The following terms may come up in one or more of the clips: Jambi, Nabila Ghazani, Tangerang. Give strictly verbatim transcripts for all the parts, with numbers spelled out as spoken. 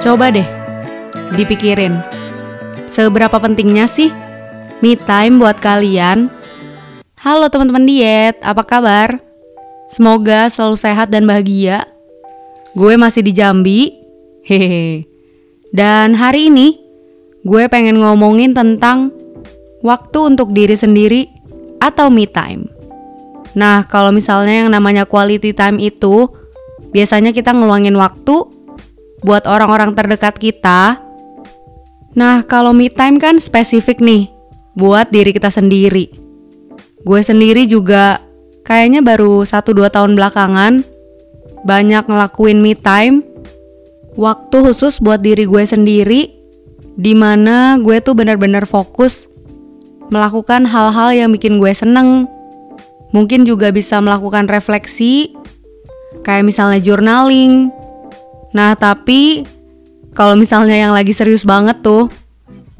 Coba deh dipikirin, seberapa pentingnya sih me time buat kalian? Halo teman-teman diet, apa kabar? Semoga selalu sehat dan bahagia. Gue masih di Jambi, hehehe. Dan hari ini gue pengen ngomongin tentang waktu untuk diri sendiri atau me time. Nah, kalau misalnya yang namanya quality time itu biasanya kita ngeluangin waktu buat orang-orang terdekat kita. Nah, kalau me time kan spesifik nih buat diri kita sendiri. Gue sendiri juga kayaknya baru satu dua tahun belakangan banyak ngelakuin me time, waktu khusus buat diri gue sendiri, dimana gue tuh benar-benar fokus melakukan hal-hal yang bikin gue seneng. Mungkin juga bisa melakukan refleksi, kayak misalnya journaling. Nah, tapi kalau misalnya yang lagi serius banget tuh,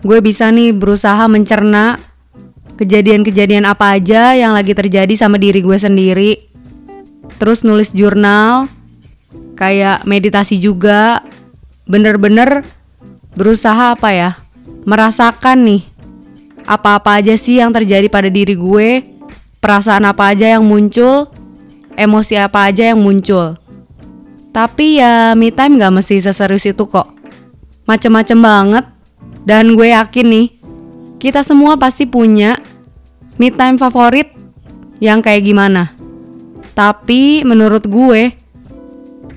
gue bisa nih berusaha mencerna kejadian-kejadian apa aja yang lagi terjadi sama diri gue sendiri. Terus nulis jurnal, kayak meditasi juga, bener-bener berusaha apa ya, merasakan nih apa-apa aja sih yang terjadi pada diri gue, perasaan apa aja yang muncul, emosi apa aja yang muncul. Tapi ya me time gak mesti seserius itu kok, macem-macem banget. Dan gue yakin nih, kita semua pasti punya me time favorit yang kayak gimana. Tapi menurut gue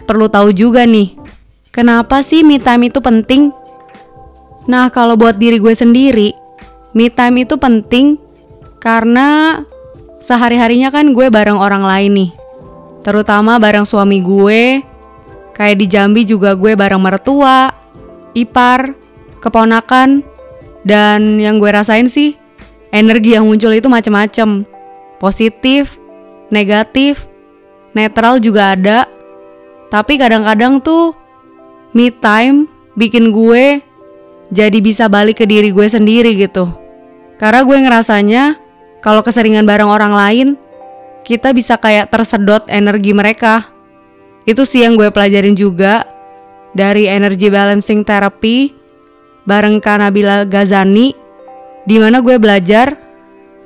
perlu tahu juga nih, kenapa sih me time itu penting? Nah, kalau buat diri gue sendiri, me time itu penting karena sehari-harinya kan gue bareng orang lain nih, terutama bareng suami gue. Kayak di Jambi juga gue bareng mertua, ipar, keponakan. Dan yang gue rasain sih, energi yang muncul itu macem-macem. Positif, negatif, netral juga ada. Tapi kadang-kadang tuh me time bikin gue jadi bisa balik ke diri gue sendiri gitu. Karena gue ngerasanya kalau keseringan bareng orang lain, kita bisa kayak tersedot energi mereka. Itu sih yang gue pelajarin juga dari energy balancing therapy bareng Nabila Ghazani, di mana gue belajar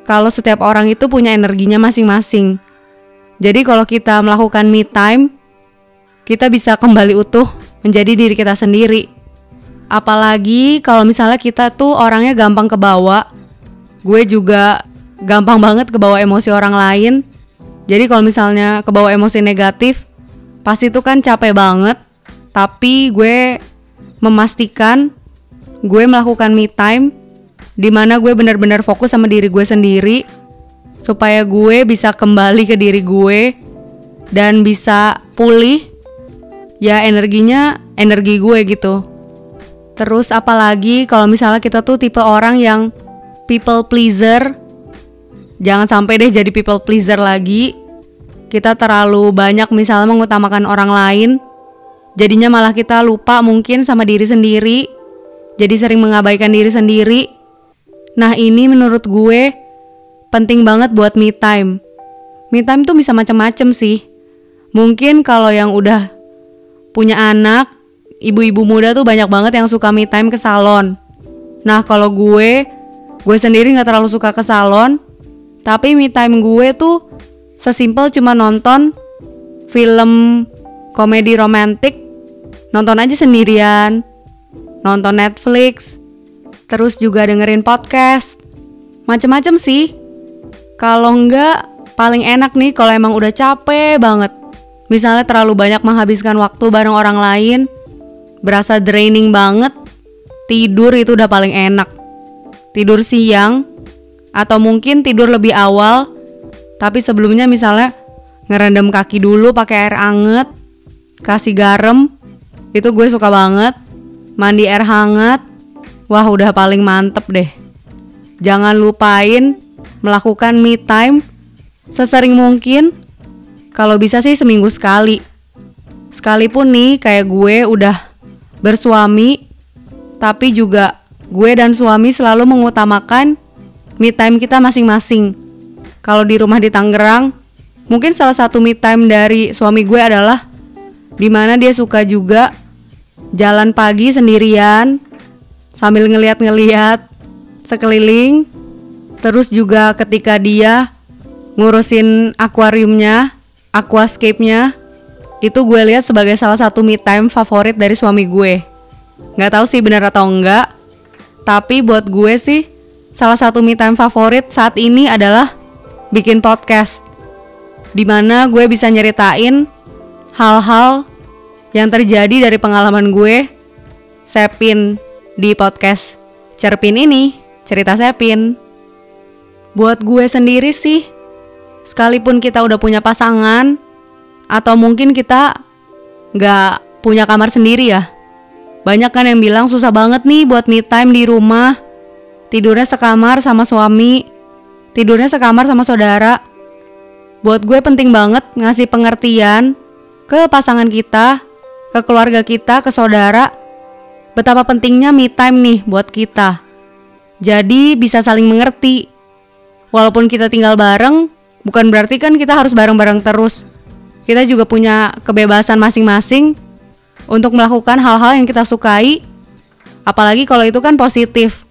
kalau setiap orang itu punya energinya masing-masing. Jadi kalau kita melakukan me time, kita bisa kembali utuh menjadi diri kita sendiri. Apalagi kalau misalnya kita tuh orangnya gampang kebawa. Gue juga gampang banget kebawa emosi orang lain. Jadi kalau misalnya kebawa emosi negatif, pasti itu kan capek banget. Tapi gue memastikan gue melakukan me time, dimana gue benar-benar fokus sama diri gue sendiri, supaya gue bisa kembali ke diri gue dan bisa pulih ya energinya, energi gue gitu. Terus apalagi kalau misalnya kita tuh tipe orang yang people pleaser. Jangan sampai deh jadi people pleaser lagi. Kita terlalu banyak misalnya mengutamakan orang lain, jadinya malah kita lupa mungkin sama diri sendiri, jadi sering mengabaikan diri sendiri. Nah, ini menurut gue penting banget buat me time. Me time tuh bisa macam-macam sih. Mungkin kalau yang udah punya anak, ibu-ibu muda tuh banyak banget yang suka me time ke salon. Nah, kalau gue, gue sendiri gak terlalu suka ke salon. Tapi me time gue tuh sesimpel cuma nonton film komedi romantik, nonton aja sendirian, nonton Netflix, terus juga dengerin podcast, macem-macem sih. Kalau enggak, paling enak nih kalau emang udah capek banget, misalnya terlalu banyak menghabiskan waktu bareng orang lain, berasa draining banget, tidur itu udah paling enak. Tidur siang, atau mungkin tidur lebih awal, tapi sebelumnya misalnya ngerendam kaki dulu pakai air anget, kasih garam, itu gue suka banget. Mandi air hangat, wah udah paling mantep deh. Jangan lupain melakukan me time sesering mungkin, kalau bisa sih seminggu sekali. Sekalipun nih kayak gue udah bersuami, tapi juga gue dan suami selalu mengutamakan me time kita masing-masing. Kalau di rumah di Tangerang, mungkin salah satu me time dari suami gue adalah dimana dia suka juga jalan pagi sendirian sambil ngeliat-ngeliat sekeliling. Terus juga ketika dia ngurusin akuariumnya, aquascape-nya, itu gue lihat sebagai salah satu me time favorit dari suami gue. Gak tahu sih benar atau enggak, tapi buat gue sih salah satu me time favorit saat ini adalah bikin podcast, dimana gue bisa nyeritain hal-hal yang terjadi dari pengalaman gue Sepin di podcast Cerpin ini, cerita Sepin. Buat gue sendiri sih, sekalipun kita udah punya pasangan, atau mungkin kita gak punya kamar sendiri ya, banyak kan yang bilang susah banget nih buat me time di rumah, tidurnya sekamar sama suami, tidurnya sekamar sama saudara. Buat gue penting banget ngasih pengertian ke pasangan kita, ke keluarga kita, ke saudara, betapa pentingnya me time nih buat kita. Jadi bisa saling mengerti. Walaupun kita tinggal bareng, bukan berarti kan kita harus bareng-bareng terus. Kita juga punya kebebasan masing-masing untuk melakukan hal-hal yang kita sukai. Apalagi kalau itu kan positif,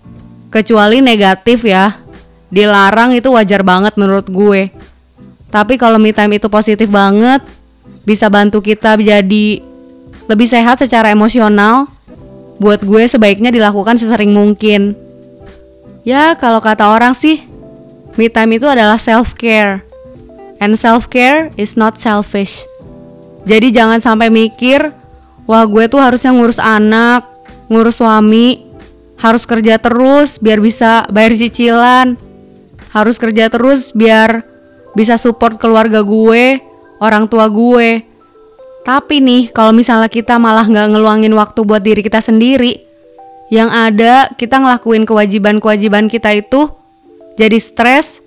kecuali negatif ya. Dilarang itu wajar banget menurut gue. Tapi kalau me time itu positif banget, bisa bantu kita jadi lebih sehat secara emosional. Buat gue sebaiknya dilakukan sesering mungkin. Ya kalau kata orang sih, me time itu adalah self care, and self care is not selfish. Jadi jangan sampai mikir, wah gue tuh harusnya ngurus anak, ngurus suami, harus kerja terus biar bisa bayar cicilan, harus kerja terus biar bisa support keluarga gue, orang tua gue. Tapi nih, kalau misalnya kita malah gak ngeluangin waktu buat diri kita sendiri, yang ada kita ngelakuin kewajiban-kewajiban kita itu jadi stres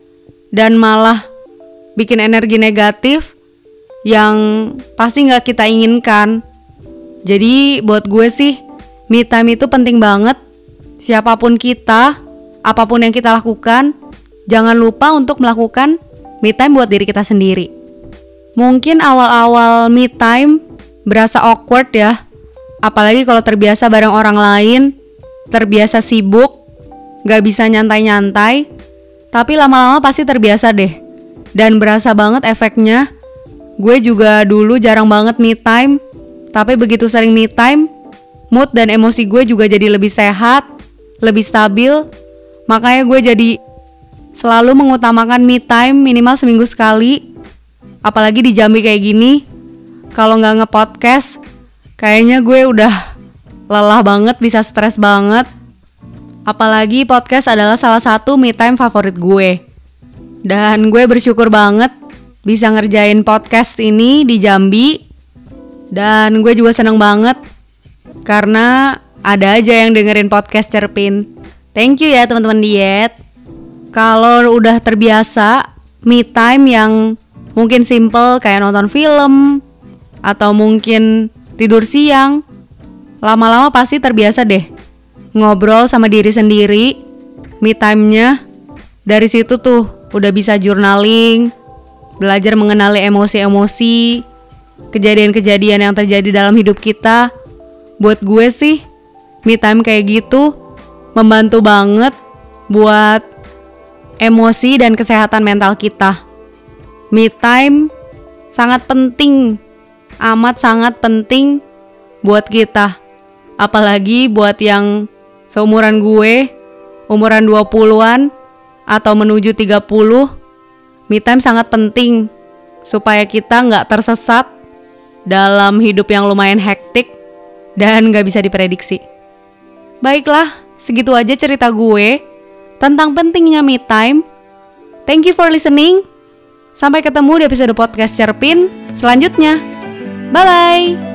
dan malah bikin energi negatif yang pasti gak kita inginkan. Jadi buat gue sih, me time itu penting banget. Siapapun kita, apapun yang kita lakukan, jangan lupa untuk melakukan me time buat diri kita sendiri. Mungkin awal-awal me time berasa awkward ya, apalagi kalau terbiasa bareng orang lain, terbiasa sibuk, gak bisa nyantai-nyantai. Tapi lama-lama pasti terbiasa deh, dan berasa banget efeknya. Gue juga dulu jarang banget me time, tapi begitu sering me time, mood dan emosi gue juga jadi lebih sehat, lebih stabil. Makanya gue jadi selalu mengutamakan me time minimal seminggu sekali. Apalagi di Jambi kayak gini, kalau gak nge-podcast, kayaknya gue udah lelah banget, bisa stres banget. Apalagi podcast adalah salah satu me time favorit gue. Dan gue bersyukur banget bisa ngerjain podcast ini di Jambi. Dan gue juga seneng banget karena ada aja yang dengerin podcast Cerpin. Thank you ya teman-teman diet. Kalau udah terbiasa me time yang mungkin simple kayak nonton film atau mungkin tidur siang, lama-lama pasti terbiasa deh ngobrol sama diri sendiri, me time-nya. Dari situ tuh udah bisa journaling, belajar mengenali emosi-emosi, kejadian-kejadian yang terjadi dalam hidup kita. Buat gue sih, me time kayak gitu membantu banget buat emosi dan kesehatan mental kita. Me time sangat penting, amat sangat penting buat kita. Apalagi buat yang seumuran gue, umuran dua puluhan atau menuju tiga puluh, me time sangat penting supaya kita gak tersesat dalam hidup yang lumayan hektik dan gak bisa diprediksi. Baiklah, segitu aja cerita gue tentang pentingnya me time. Thank you for listening. Sampai ketemu di episode podcast Cerpin selanjutnya. Bye bye.